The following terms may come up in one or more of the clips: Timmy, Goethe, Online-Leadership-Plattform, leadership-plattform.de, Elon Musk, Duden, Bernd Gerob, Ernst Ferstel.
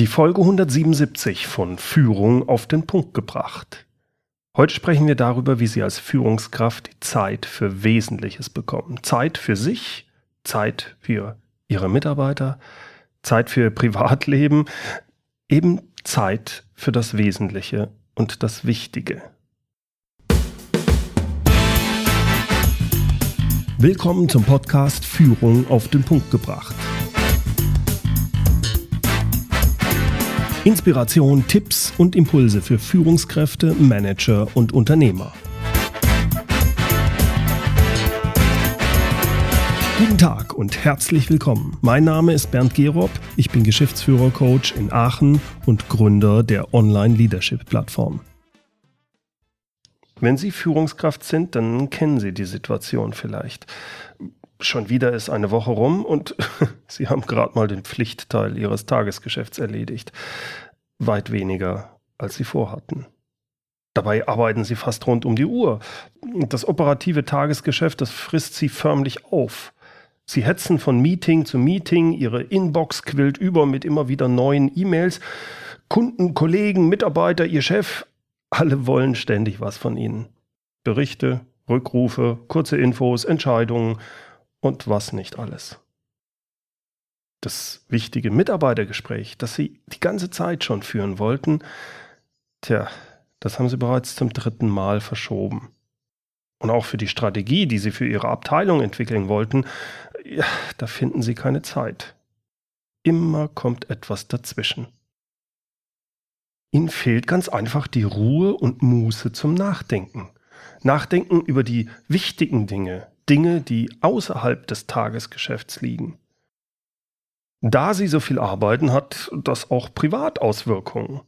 Die Folge 177 von Führung auf den Punkt gebracht. Heute sprechen wir darüber, wie Sie als Führungskraft die Zeit für Wesentliches bekommen. Zeit für sich, Zeit für Ihre Mitarbeiter, Zeit für Ihr Privatleben, eben Zeit für das Wesentliche und das Wichtige. Willkommen zum Podcast Führung auf den Punkt gebracht. Inspiration, Tipps und Impulse für Führungskräfte, Manager und Unternehmer. Guten Tag und herzlich willkommen. Mein Name ist Bernd Gerob, ich bin Geschäftsführer-Coach in Aachen und Gründer der Online-Leadership-Plattform. Wenn Sie Führungskraft sind, dann kennen Sie die Situation vielleicht. Schon wieder ist eine Woche rum und Sie haben gerade mal den Pflichtteil Ihres Tagesgeschäfts erledigt. Weit weniger, als Sie vorhatten. Dabei arbeiten Sie fast rund um die Uhr. Das operative Tagesgeschäft, das frisst Sie förmlich auf. Sie hetzen von Meeting zu Meeting, Ihre Inbox quillt über mit immer wieder neuen E-Mails. Kunden, Kollegen, Mitarbeiter, Ihr Chef, alle wollen ständig was von Ihnen. Berichte, Rückrufe, kurze Infos, Entscheidungen. Und was nicht alles. Das wichtige Mitarbeitergespräch, das Sie die ganze Zeit schon führen wollten, das haben Sie bereits zum 3. Mal verschoben. Und auch für die Strategie, die Sie für Ihre Abteilung entwickeln wollten, da finden Sie keine Zeit. Immer kommt etwas dazwischen. Ihnen fehlt ganz einfach die Ruhe und Muße zum Nachdenken. Nachdenken über die wichtigen Dinge, die außerhalb des Tagesgeschäfts liegen. Da Sie so viel arbeiten, hat das auch Privatauswirkungen.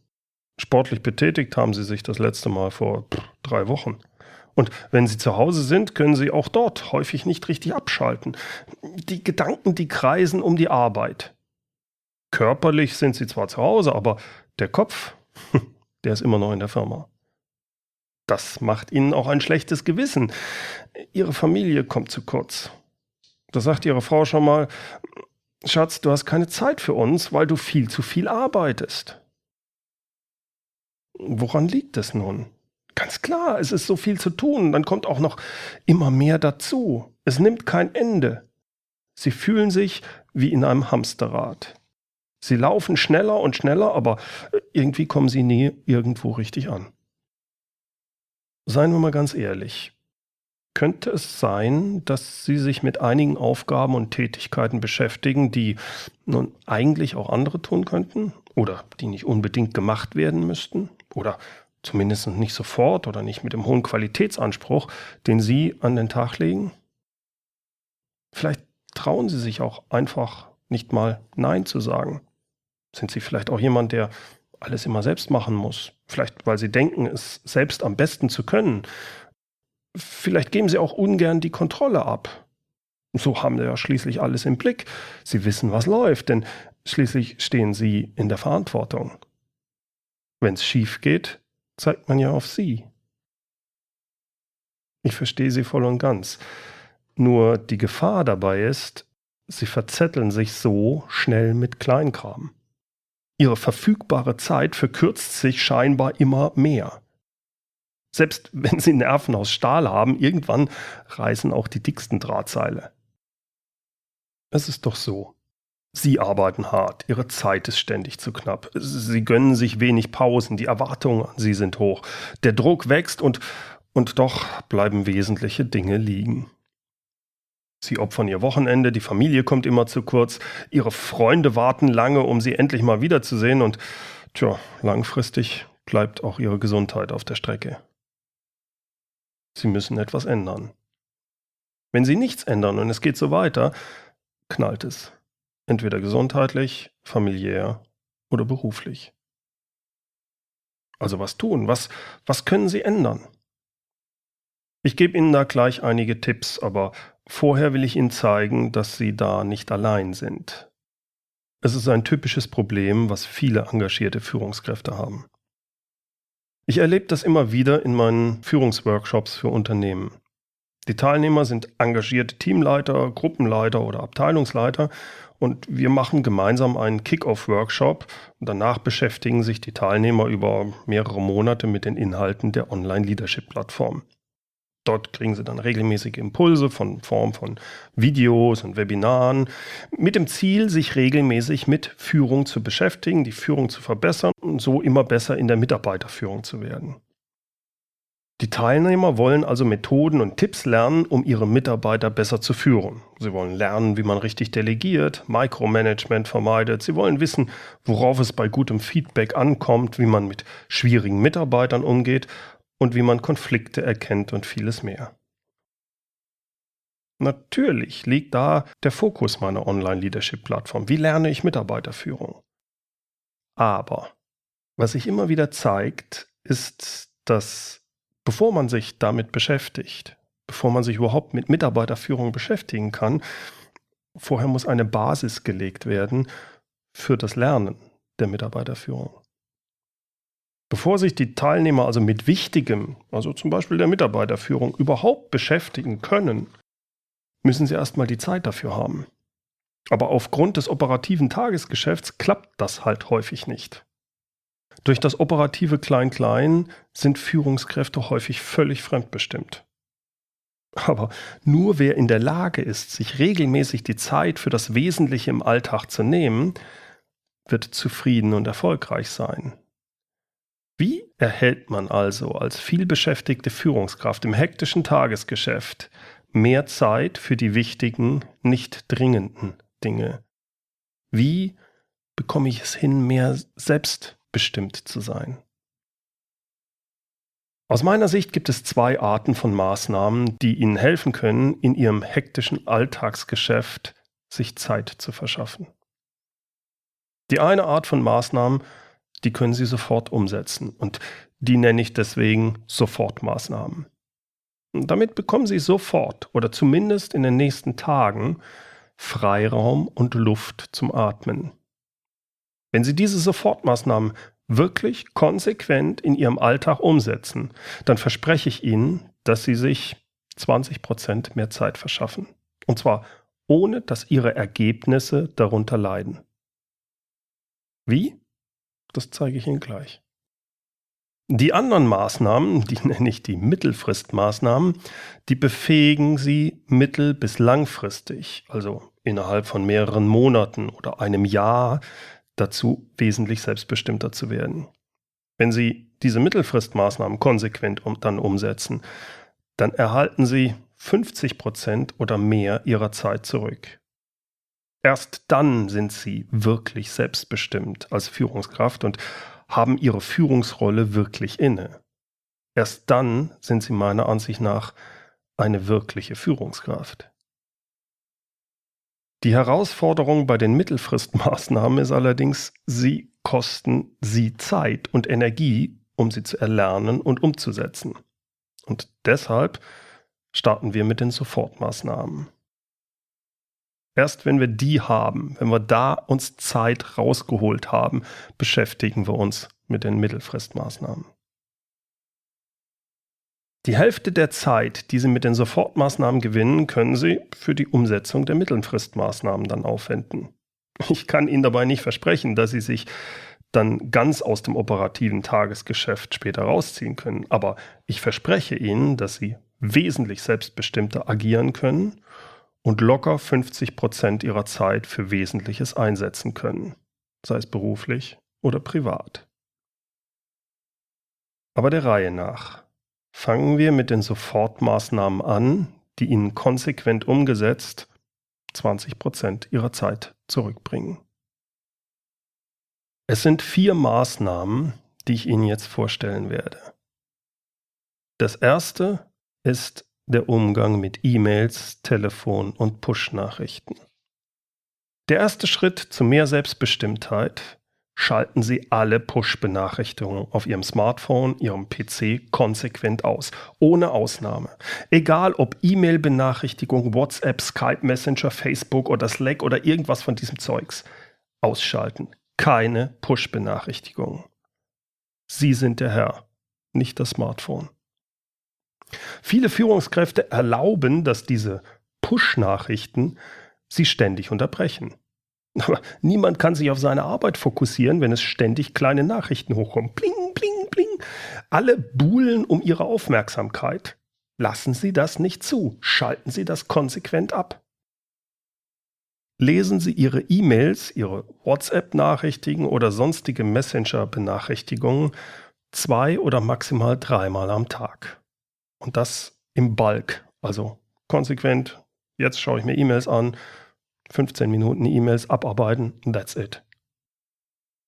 Sportlich betätigt haben Sie sich das letzte Mal vor 3 Wochen. Und wenn Sie zu Hause sind, können Sie auch dort häufig nicht richtig abschalten. Die Gedanken, die kreisen um die Arbeit. Körperlich sind Sie zwar zu Hause, aber der Kopf, der ist immer noch in der Firma. Das macht Ihnen auch ein schlechtes Gewissen. Ihre Familie kommt zu kurz. Da sagt Ihre Frau schon mal, Schatz, du hast keine Zeit für uns, weil du viel zu viel arbeitest. Woran liegt es nun? Ganz klar, es ist so viel zu tun. Dann kommt auch noch immer mehr dazu. Es nimmt kein Ende. Sie fühlen sich wie in einem Hamsterrad. Sie laufen schneller und schneller, aber irgendwie kommen Sie nie irgendwo richtig an. Seien wir mal ganz ehrlich, könnte es sein, dass Sie sich mit einigen Aufgaben und Tätigkeiten beschäftigen, die nun eigentlich auch andere tun könnten oder die nicht unbedingt gemacht werden müssten oder zumindest nicht sofort oder nicht mit dem hohen Qualitätsanspruch, den Sie an den Tag legen? Vielleicht trauen Sie sich auch einfach nicht mal Nein zu sagen. Sind Sie vielleicht auch jemand, der alles immer selbst machen muss? Vielleicht, weil Sie denken, es selbst am besten zu können. Vielleicht geben Sie auch ungern die Kontrolle ab. So haben Sie ja schließlich alles im Blick. Sie wissen, was läuft, denn schließlich stehen Sie in der Verantwortung. Wenn es schief geht, zeigt man ja auf Sie. Ich verstehe Sie voll und ganz. Nur die Gefahr dabei ist, Sie verzetteln sich so schnell mit Kleinkram. Ihre verfügbare Zeit verkürzt sich scheinbar immer mehr. Selbst wenn Sie Nerven aus Stahl haben, irgendwann reißen auch die dicksten Drahtseile. Es ist doch so. Sie arbeiten hart, Ihre Zeit ist ständig zu knapp. Sie gönnen sich wenig Pausen, die Erwartungen an Sie sind hoch. Der Druck wächst und doch bleiben wesentliche Dinge liegen. Sie opfern Ihr Wochenende, die Familie kommt immer zu kurz, Ihre Freunde warten lange, um Sie endlich mal wiederzusehen und langfristig bleibt auch Ihre Gesundheit auf der Strecke. Sie müssen etwas ändern. Wenn Sie nichts ändern und es geht so weiter, knallt es. Entweder gesundheitlich, familiär oder beruflich. Also was tun? Was können Sie ändern? Ich gebe Ihnen da gleich einige Tipps, aber vorher will ich Ihnen zeigen, dass Sie da nicht allein sind. Es ist ein typisches Problem, was viele engagierte Führungskräfte haben. Ich erlebe das immer wieder in meinen Führungsworkshops für Unternehmen. Die Teilnehmer sind engagierte Teamleiter, Gruppenleiter oder Abteilungsleiter und wir machen gemeinsam einen Kick-Off-Workshop und danach beschäftigen sich die Teilnehmer über mehrere Monate mit den Inhalten der Online-Leadership-Plattform. Dort kriegen sie dann regelmäßige Impulse von Form von Videos und Webinaren mit dem Ziel, sich regelmäßig mit Führung zu beschäftigen, die Führung zu verbessern und so immer besser in der Mitarbeiterführung zu werden. Die Teilnehmer wollen also Methoden und Tipps lernen, um ihre Mitarbeiter besser zu führen. Sie wollen lernen, wie man richtig delegiert, Micromanagement vermeidet. Sie wollen wissen, worauf es bei gutem Feedback ankommt, wie man mit schwierigen Mitarbeitern umgeht und wie man Konflikte erkennt und vieles mehr. Natürlich liegt da der Fokus meiner Online-Leadership-Plattform. Wie lerne ich Mitarbeiterführung? Aber was sich immer wieder zeigt, ist, dass bevor man sich damit beschäftigt, bevor man sich überhaupt mit Mitarbeiterführung beschäftigen kann, vorher muss eine Basis gelegt werden für das Lernen der Mitarbeiterführung. Bevor sich die Teilnehmer also mit Wichtigem, also zum Beispiel der Mitarbeiterführung, überhaupt beschäftigen können, müssen sie erstmal die Zeit dafür haben. Aber aufgrund des operativen Tagesgeschäfts klappt das halt häufig nicht. Durch das operative Klein-Klein sind Führungskräfte häufig völlig fremdbestimmt. Aber nur wer in der Lage ist, sich regelmäßig die Zeit für das Wesentliche im Alltag zu nehmen, wird zufrieden und erfolgreich sein. Wie erhält man also als vielbeschäftigte Führungskraft im hektischen Tagesgeschäft mehr Zeit für die wichtigen, nicht dringenden Dinge? Wie bekomme ich es hin, mehr selbstbestimmt zu sein? Aus meiner Sicht gibt es zwei Arten von Maßnahmen, die Ihnen helfen können, in Ihrem hektischen Alltagsgeschäft sich Zeit zu verschaffen. Die eine Art von Maßnahmen, die können Sie sofort umsetzen und die nenne ich deswegen Sofortmaßnahmen. Und damit bekommen Sie sofort oder zumindest in den nächsten Tagen Freiraum und Luft zum Atmen. Wenn Sie diese Sofortmaßnahmen wirklich konsequent in Ihrem Alltag umsetzen, dann verspreche ich Ihnen, dass Sie sich 20% mehr Zeit verschaffen. Und zwar ohne, dass Ihre Ergebnisse darunter leiden. Wie? Das zeige ich Ihnen gleich. Die anderen Maßnahmen, die nenne ich die Mittelfristmaßnahmen, die befähigen Sie mittel- bis langfristig, also innerhalb von mehreren Monaten oder einem Jahr, dazu wesentlich selbstbestimmter zu werden. Wenn Sie diese Mittelfristmaßnahmen konsequent dann umsetzen, dann erhalten Sie 50% oder mehr Ihrer Zeit zurück. Erst dann sind Sie wirklich selbstbestimmt als Führungskraft und haben Ihre Führungsrolle wirklich inne. Erst dann sind Sie meiner Ansicht nach eine wirkliche Führungskraft. Die Herausforderung bei den Mittelfristmaßnahmen ist allerdings, sie kosten Sie Zeit und Energie, um sie zu erlernen und umzusetzen. Und deshalb starten wir mit den Sofortmaßnahmen. Erst wenn wir die haben, wenn wir da uns Zeit rausgeholt haben, beschäftigen wir uns mit den Mittelfristmaßnahmen. Die Hälfte der Zeit, die Sie mit den Sofortmaßnahmen gewinnen, können Sie für die Umsetzung der Mittelfristmaßnahmen dann aufwenden. Ich kann Ihnen dabei nicht versprechen, dass Sie sich dann ganz aus dem operativen Tagesgeschäft später rausziehen können, aber ich verspreche Ihnen, dass Sie wesentlich selbstbestimmter agieren können und locker 50% ihrer Zeit für Wesentliches einsetzen können, sei es beruflich oder privat. Aber der Reihe nach. Fangen wir mit den Sofortmaßnahmen an, die Ihnen konsequent umgesetzt 20% Ihrer Zeit zurückbringen. Es sind 4 Maßnahmen, die ich Ihnen jetzt vorstellen werde. Das erste ist der Umgang mit E-Mails, Telefon und Push-Nachrichten. Der erste Schritt zu mehr Selbstbestimmtheit: Schalten Sie alle Push-Benachrichtigungen auf Ihrem Smartphone, Ihrem PC konsequent aus, ohne Ausnahme. Egal ob E-Mail-Benachrichtigung, WhatsApp, Skype, Messenger, Facebook oder Slack oder irgendwas von diesem Zeugs. Ausschalten. Keine Push-Benachrichtigungen. Sie sind der Herr, nicht das Smartphone. Viele Führungskräfte erlauben, dass diese Push-Nachrichten sie ständig unterbrechen. Aber niemand kann sich auf seine Arbeit fokussieren, wenn es ständig kleine Nachrichten hochkommen. Pling, pling, pling. Alle buhlen um ihre Aufmerksamkeit. Lassen Sie das nicht zu. Schalten Sie das konsequent ab. Lesen Sie Ihre E-Mails, Ihre WhatsApp-Nachrichten oder sonstige Messenger-Benachrichtigungen 2 oder maximal 3 Mal am Tag. Und das im Bulk, also konsequent. Jetzt schaue ich mir E-Mails an, 15 Minuten E-Mails abarbeiten, that's it.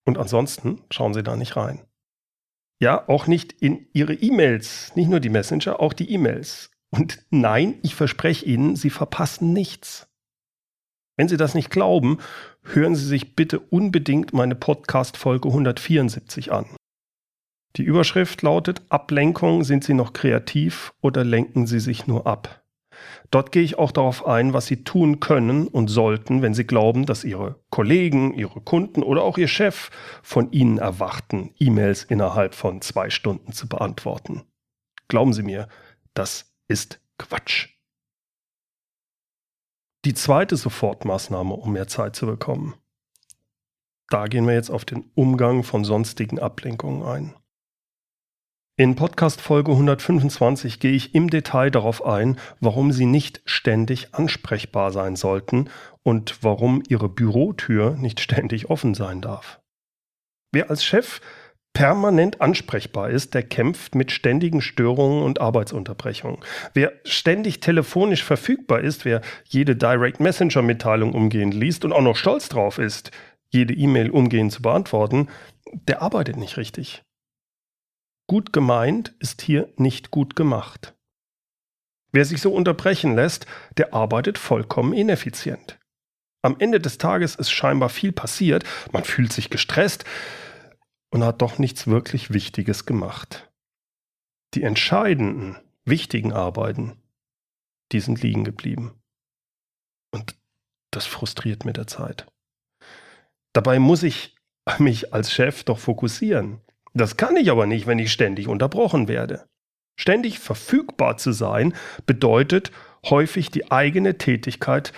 Und ansonsten schauen Sie da nicht rein. Ja, auch nicht in Ihre E-Mails, nicht nur die Messenger, auch die E-Mails. Und nein, ich verspreche Ihnen, Sie verpassen nichts. Wenn Sie das nicht glauben, hören Sie sich bitte unbedingt meine Podcast-Folge 174 an. Die Überschrift lautet: Ablenkung, sind Sie noch kreativ oder lenken Sie sich nur ab? Dort gehe ich auch darauf ein, was Sie tun können und sollten, wenn Sie glauben, dass Ihre Kollegen, Ihre Kunden oder auch Ihr Chef von Ihnen erwarten, E-Mails innerhalb von 2 Stunden zu beantworten. Glauben Sie mir, das ist Quatsch. Die zweite Sofortmaßnahme, um mehr Zeit zu bekommen. Da gehen wir jetzt auf den Umgang von sonstigen Ablenkungen ein. In Podcast-Folge 125 gehe ich im Detail darauf ein, warum Sie nicht ständig ansprechbar sein sollten und warum Ihre Bürotür nicht ständig offen sein darf. Wer als Chef permanent ansprechbar ist, der kämpft mit ständigen Störungen und Arbeitsunterbrechungen. Wer ständig telefonisch verfügbar ist, wer jede Direct-Messenger-Mitteilung umgehend liest und auch noch stolz drauf ist, jede E-Mail umgehend zu beantworten, der arbeitet nicht richtig. Gut gemeint ist hier nicht gut gemacht. Wer sich so unterbrechen lässt, der arbeitet vollkommen ineffizient. Am Ende des Tages ist scheinbar viel passiert, man fühlt sich gestresst und hat doch nichts wirklich Wichtiges gemacht. Die entscheidenden, wichtigen Arbeiten, die sind liegen geblieben. Und das frustriert mit der Zeit. Dabei muss ich mich als Chef doch fokussieren. Das kann ich aber nicht, wenn ich ständig unterbrochen werde. Ständig verfügbar zu sein bedeutet häufig, die eigene Tätigkeit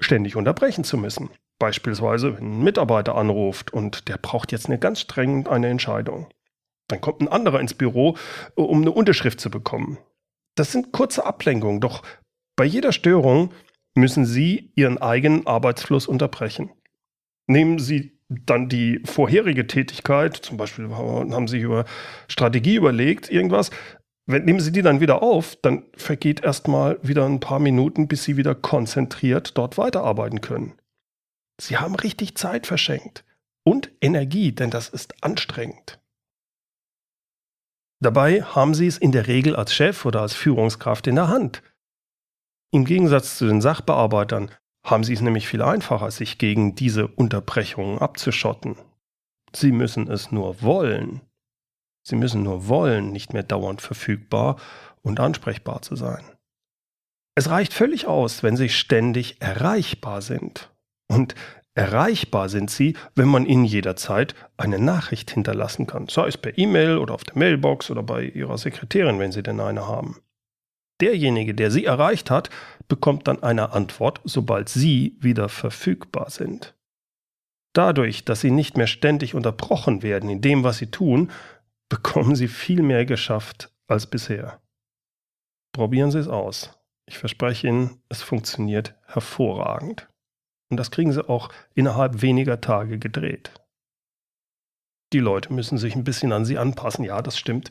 ständig unterbrechen zu müssen. Beispielsweise, wenn ein Mitarbeiter anruft und der braucht jetzt ganz dringend eine Entscheidung. Dann kommt ein anderer ins Büro, um eine Unterschrift zu bekommen. Das sind kurze Ablenkungen, doch bei jeder Störung müssen Sie Ihren eigenen Arbeitsfluss unterbrechen. Nehmen Sie dann die vorherige Tätigkeit, zum Beispiel haben Sie über Strategie überlegt, irgendwas, nehmen Sie die dann wieder auf, dann vergeht erstmal wieder ein paar Minuten, bis Sie wieder konzentriert dort weiterarbeiten können. Sie haben richtig Zeit verschenkt und Energie, denn das ist anstrengend. Dabei haben Sie es in der Regel als Chef oder als Führungskraft in der Hand. Im Gegensatz zu den Sachbearbeitern haben Sie es nämlich viel einfacher, sich gegen diese Unterbrechungen abzuschotten. Sie müssen es nur wollen. Sie müssen nur wollen, nicht mehr dauernd verfügbar und ansprechbar zu sein. Es reicht völlig aus, wenn Sie ständig erreichbar sind. Und erreichbar sind Sie, wenn man Ihnen jederzeit eine Nachricht hinterlassen kann. Sei es per E-Mail oder auf der Mailbox oder bei Ihrer Sekretärin, wenn Sie denn eine haben. Derjenige, der Sie erreicht hat, bekommt dann eine Antwort, sobald Sie wieder verfügbar sind. Dadurch, dass Sie nicht mehr ständig unterbrochen werden in dem, was Sie tun, bekommen Sie viel mehr geschafft als bisher. Probieren Sie es aus. Ich verspreche Ihnen, es funktioniert hervorragend. Und das kriegen Sie auch innerhalb weniger Tage gedreht. Die Leute müssen sich ein bisschen an Sie anpassen. Ja, das stimmt,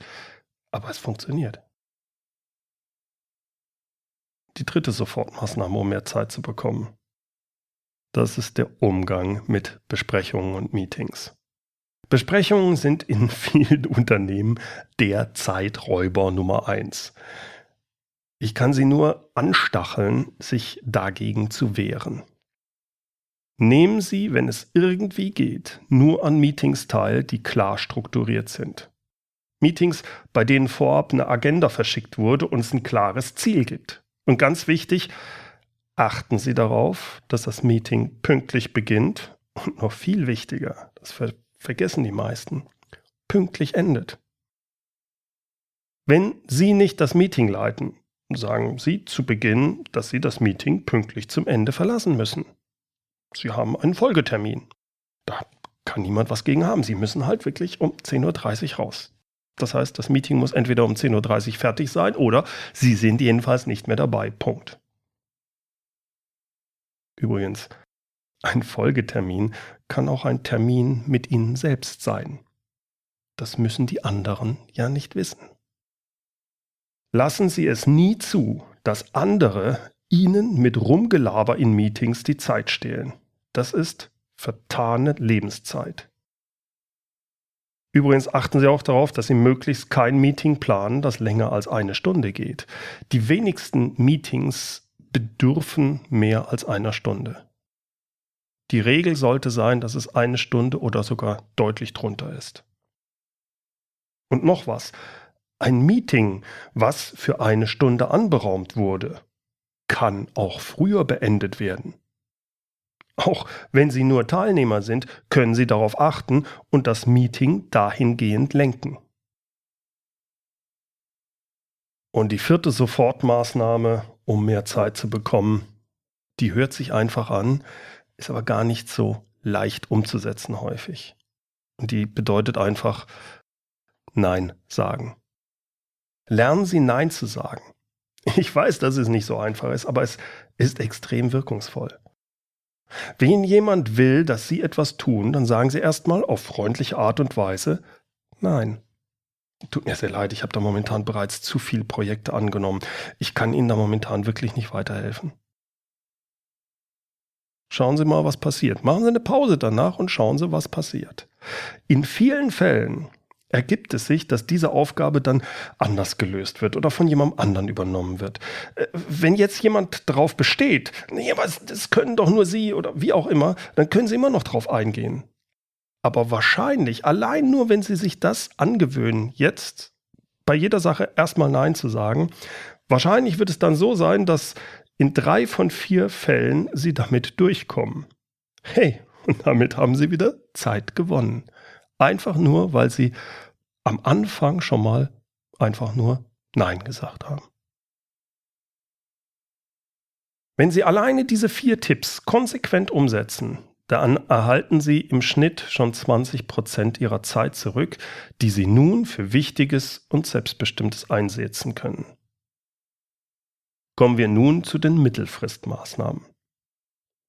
aber es funktioniert. Die dritte Sofortmaßnahme, um mehr Zeit zu bekommen. Das ist der Umgang mit Besprechungen und Meetings. Besprechungen sind in vielen Unternehmen der Zeiträuber Nummer 1. Ich kann Sie nur anstacheln, sich dagegen zu wehren. Nehmen Sie, wenn es irgendwie geht, nur an Meetings teil, die klar strukturiert sind. Meetings, bei denen vorab eine Agenda verschickt wurde und es ein klares Ziel gibt. Und ganz wichtig, achten Sie darauf, dass das Meeting pünktlich beginnt und noch viel wichtiger, das vergessen die meisten, pünktlich endet. Wenn Sie nicht das Meeting leiten, sagen Sie zu Beginn, dass Sie das Meeting pünktlich zum Ende verlassen müssen. Sie haben einen Folgetermin. Da kann niemand was gegen haben. Sie müssen halt wirklich um 10.30 Uhr raus. Das heißt, das Meeting muss entweder um 10.30 Uhr fertig sein oder Sie sind jedenfalls nicht mehr dabei. Punkt. Übrigens, ein Folgetermin kann auch ein Termin mit Ihnen selbst sein. Das müssen die anderen ja nicht wissen. Lassen Sie es nie zu, dass andere Ihnen mit Rumgelaber in Meetings die Zeit stehlen. Das ist vertane Lebenszeit. Übrigens achten Sie auch darauf, dass Sie möglichst kein Meeting planen, das länger als eine Stunde geht. Die wenigsten Meetings bedürfen mehr als einer Stunde. Die Regel sollte sein, dass es eine Stunde oder sogar deutlich drunter ist. Und noch was. Ein Meeting, was für eine Stunde anberaumt wurde, kann auch früher beendet werden. Auch wenn Sie nur Teilnehmer sind, können Sie darauf achten und das Meeting dahingehend lenken. Und die vierte Sofortmaßnahme, um mehr Zeit zu bekommen, die hört sich einfach an, ist aber gar nicht so leicht umzusetzen häufig. Und die bedeutet einfach Nein sagen. Lernen Sie Nein zu sagen. Ich weiß, dass es nicht so einfach ist, aber es ist extrem wirkungsvoll. Wenn jemand will, dass Sie etwas tun, dann sagen Sie erstmal auf freundliche Art und Weise Nein. Tut mir sehr leid, ich habe da momentan bereits zu viele Projekte angenommen. Ich kann Ihnen da momentan wirklich nicht weiterhelfen. Schauen Sie mal, was passiert. Machen Sie eine Pause danach und schauen Sie, was passiert. In vielen Fällen ergibt es sich, dass diese Aufgabe dann anders gelöst wird oder von jemandem anderen übernommen wird. Wenn jetzt jemand drauf besteht, nee, aber das können doch nur Sie oder wie auch immer, dann können Sie immer noch drauf eingehen. Aber wahrscheinlich, allein nur, wenn Sie sich das angewöhnen, jetzt bei jeder Sache erstmal Nein zu sagen, wahrscheinlich wird es dann so sein, dass in 3 von 4 Fällen Sie damit durchkommen. Hey, und damit haben Sie wieder Zeit gewonnen. Einfach nur, weil Sie am Anfang schon mal einfach nur Nein gesagt haben. Wenn Sie alleine diese 4 Tipps konsequent umsetzen, dann erhalten Sie im Schnitt schon 20% Ihrer Zeit zurück, die Sie nun für Wichtiges und Selbstbestimmtes einsetzen können. Kommen wir nun zu den Mittelfristmaßnahmen.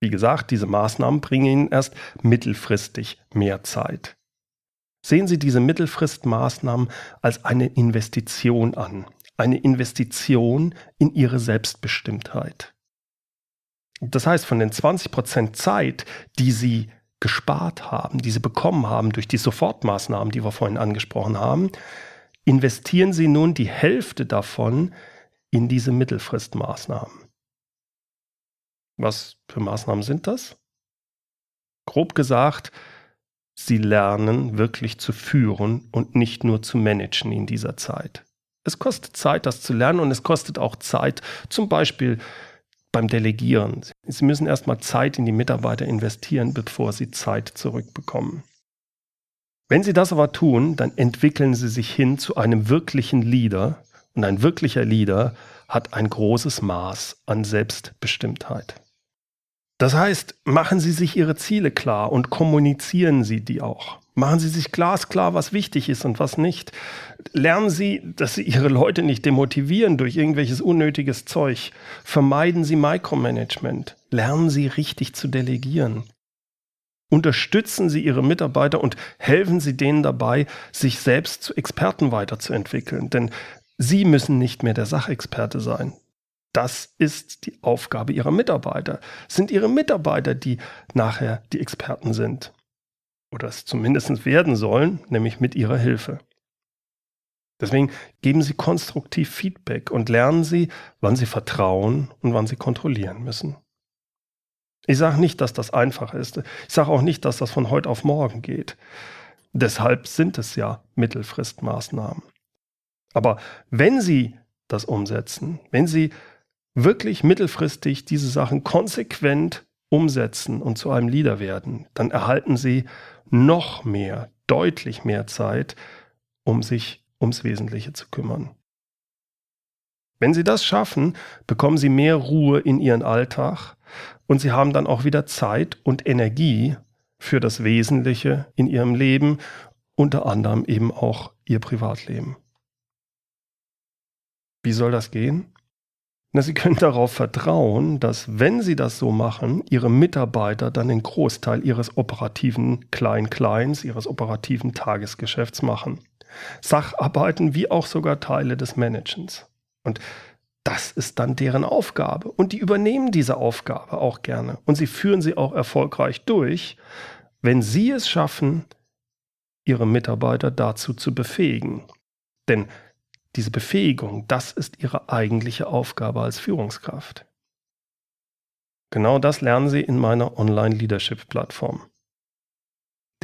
Wie gesagt, diese Maßnahmen bringen Ihnen erst mittelfristig mehr Zeit. Sehen Sie diese Mittelfristmaßnahmen als eine Investition an. Eine Investition in Ihre Selbstbestimmtheit. Das heißt, von den 20% Zeit, die Sie gespart haben, die Sie bekommen haben durch die Sofortmaßnahmen, die wir vorhin angesprochen haben, investieren Sie nun die Hälfte davon in diese Mittelfristmaßnahmen. Was für Maßnahmen sind das? Grob gesagt, Sie lernen wirklich zu führen und nicht nur zu managen in dieser Zeit. Es kostet Zeit, das zu lernen, und es kostet auch Zeit, zum Beispiel beim Delegieren. Sie müssen erstmal Zeit in die Mitarbeiter investieren, bevor sie Zeit zurückbekommen. Wenn Sie das aber tun, dann entwickeln Sie sich hin zu einem wirklichen Leader, und ein wirklicher Leader hat ein großes Maß an Selbstbestimmtheit. Das heißt, machen Sie sich Ihre Ziele klar und kommunizieren Sie die auch. Machen Sie sich glasklar, was wichtig ist und was nicht. Lernen Sie, dass Sie Ihre Leute nicht demotivieren durch irgendwelches unnötiges Zeug. Vermeiden Sie Micromanagement. Lernen Sie richtig zu delegieren. Unterstützen Sie Ihre Mitarbeiter und helfen Sie denen dabei, sich selbst zu Experten weiterzuentwickeln. Denn Sie müssen nicht mehr der Sachexperte sein. Das ist die Aufgabe Ihrer Mitarbeiter. Es sind Ihre Mitarbeiter, die nachher die Experten sind. Oder es zumindest werden sollen, nämlich mit Ihrer Hilfe. Deswegen geben Sie konstruktiv Feedback und lernen Sie, wann Sie vertrauen und wann Sie kontrollieren müssen. Ich sage nicht, dass das einfach ist. Ich sage auch nicht, dass das von heute auf morgen geht. Deshalb sind es ja Mittelfristmaßnahmen. Aber wenn Sie das umsetzen, wenn Sie wirklich mittelfristig diese Sachen konsequent umsetzen und zu einem Leader werden, dann erhalten Sie noch mehr, deutlich mehr Zeit, um sich ums Wesentliche zu kümmern. Wenn Sie das schaffen, bekommen Sie mehr Ruhe in Ihren Alltag und Sie haben dann auch wieder Zeit und Energie für das Wesentliche in Ihrem Leben, unter anderem eben auch Ihr Privatleben. Wie soll das gehen? Na, Sie können darauf vertrauen, dass, wenn Sie das so machen, Ihre Mitarbeiter dann den Großteil Ihres operativen Klein-Kleins, Ihres operativen Tagesgeschäfts machen. Sacharbeiten wie auch sogar Teile des Managens. Und das ist dann deren Aufgabe. Und die übernehmen diese Aufgabe auch gerne. Und sie führen sie auch erfolgreich durch, wenn sie es schaffen, ihre Mitarbeiter dazu zu befähigen. Denn diese Befähigung, das ist ihre eigentliche Aufgabe als Führungskraft. Genau das lernen Sie in meiner Online-Leadership-Plattform.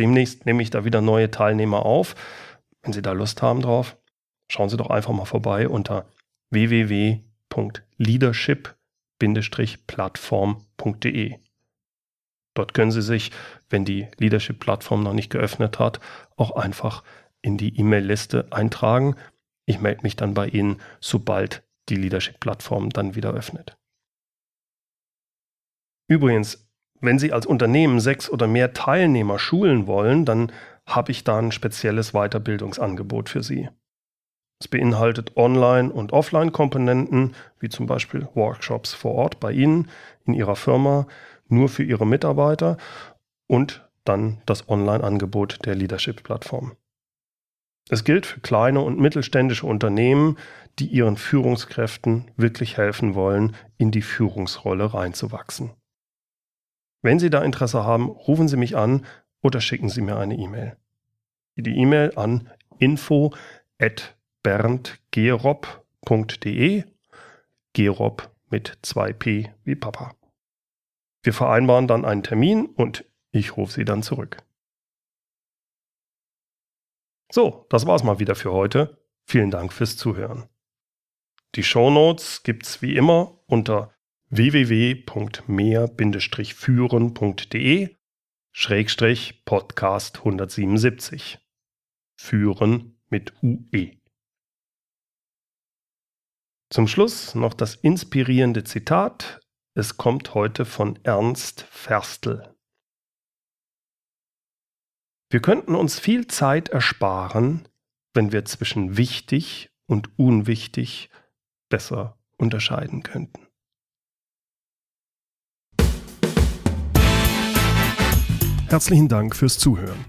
Demnächst nehme ich da wieder neue Teilnehmer auf. Wenn Sie da Lust haben drauf, schauen Sie doch einfach mal vorbei unter www.leadership-plattform.de. Dort können Sie sich, wenn die Leadership-Plattform noch nicht geöffnet hat, auch einfach in die E-Mail-Liste eintragen. Ich melde mich dann bei Ihnen, sobald die Leadership-Plattform dann wieder öffnet. Übrigens, wenn Sie als Unternehmen 6 oder mehr Teilnehmer schulen wollen, dann habe ich da ein spezielles Weiterbildungsangebot für Sie. Es beinhaltet Online- und Offline-Komponenten, wie zum Beispiel Workshops vor Ort bei Ihnen, in Ihrer Firma, nur für Ihre Mitarbeiter und dann das Online-Angebot der Leadership-Plattform. Es gilt für kleine und mittelständische Unternehmen, die ihren Führungskräften wirklich helfen wollen, in die Führungsrolle reinzuwachsen. Wenn Sie da Interesse haben, rufen Sie mich an oder schicken Sie mir eine E-Mail. Die E-Mail an info@berndgerob.de, Gerob mit 2 P wie Papa. Wir vereinbaren dann einen Termin und ich rufe Sie dann zurück. So, das war's mal wieder für heute. Vielen Dank fürs Zuhören. Die Shownotes gibt's wie immer unter www.mehr-führen.de/podcast177. Führen mit UE. Zum Schluss noch das inspirierende Zitat. Es kommt heute von Ernst Ferstel. Wir könnten uns viel Zeit ersparen, wenn wir zwischen wichtig und unwichtig besser unterscheiden könnten. Herzlichen Dank fürs Zuhören.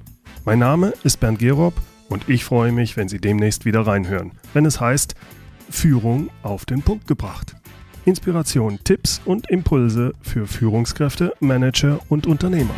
Mein Name ist Bernd Gerob und ich freue mich, wenn Sie demnächst wieder reinhören, wenn es heißt Führung auf den Punkt gebracht. Inspiration, Tipps und Impulse für Führungskräfte, Manager und Unternehmer.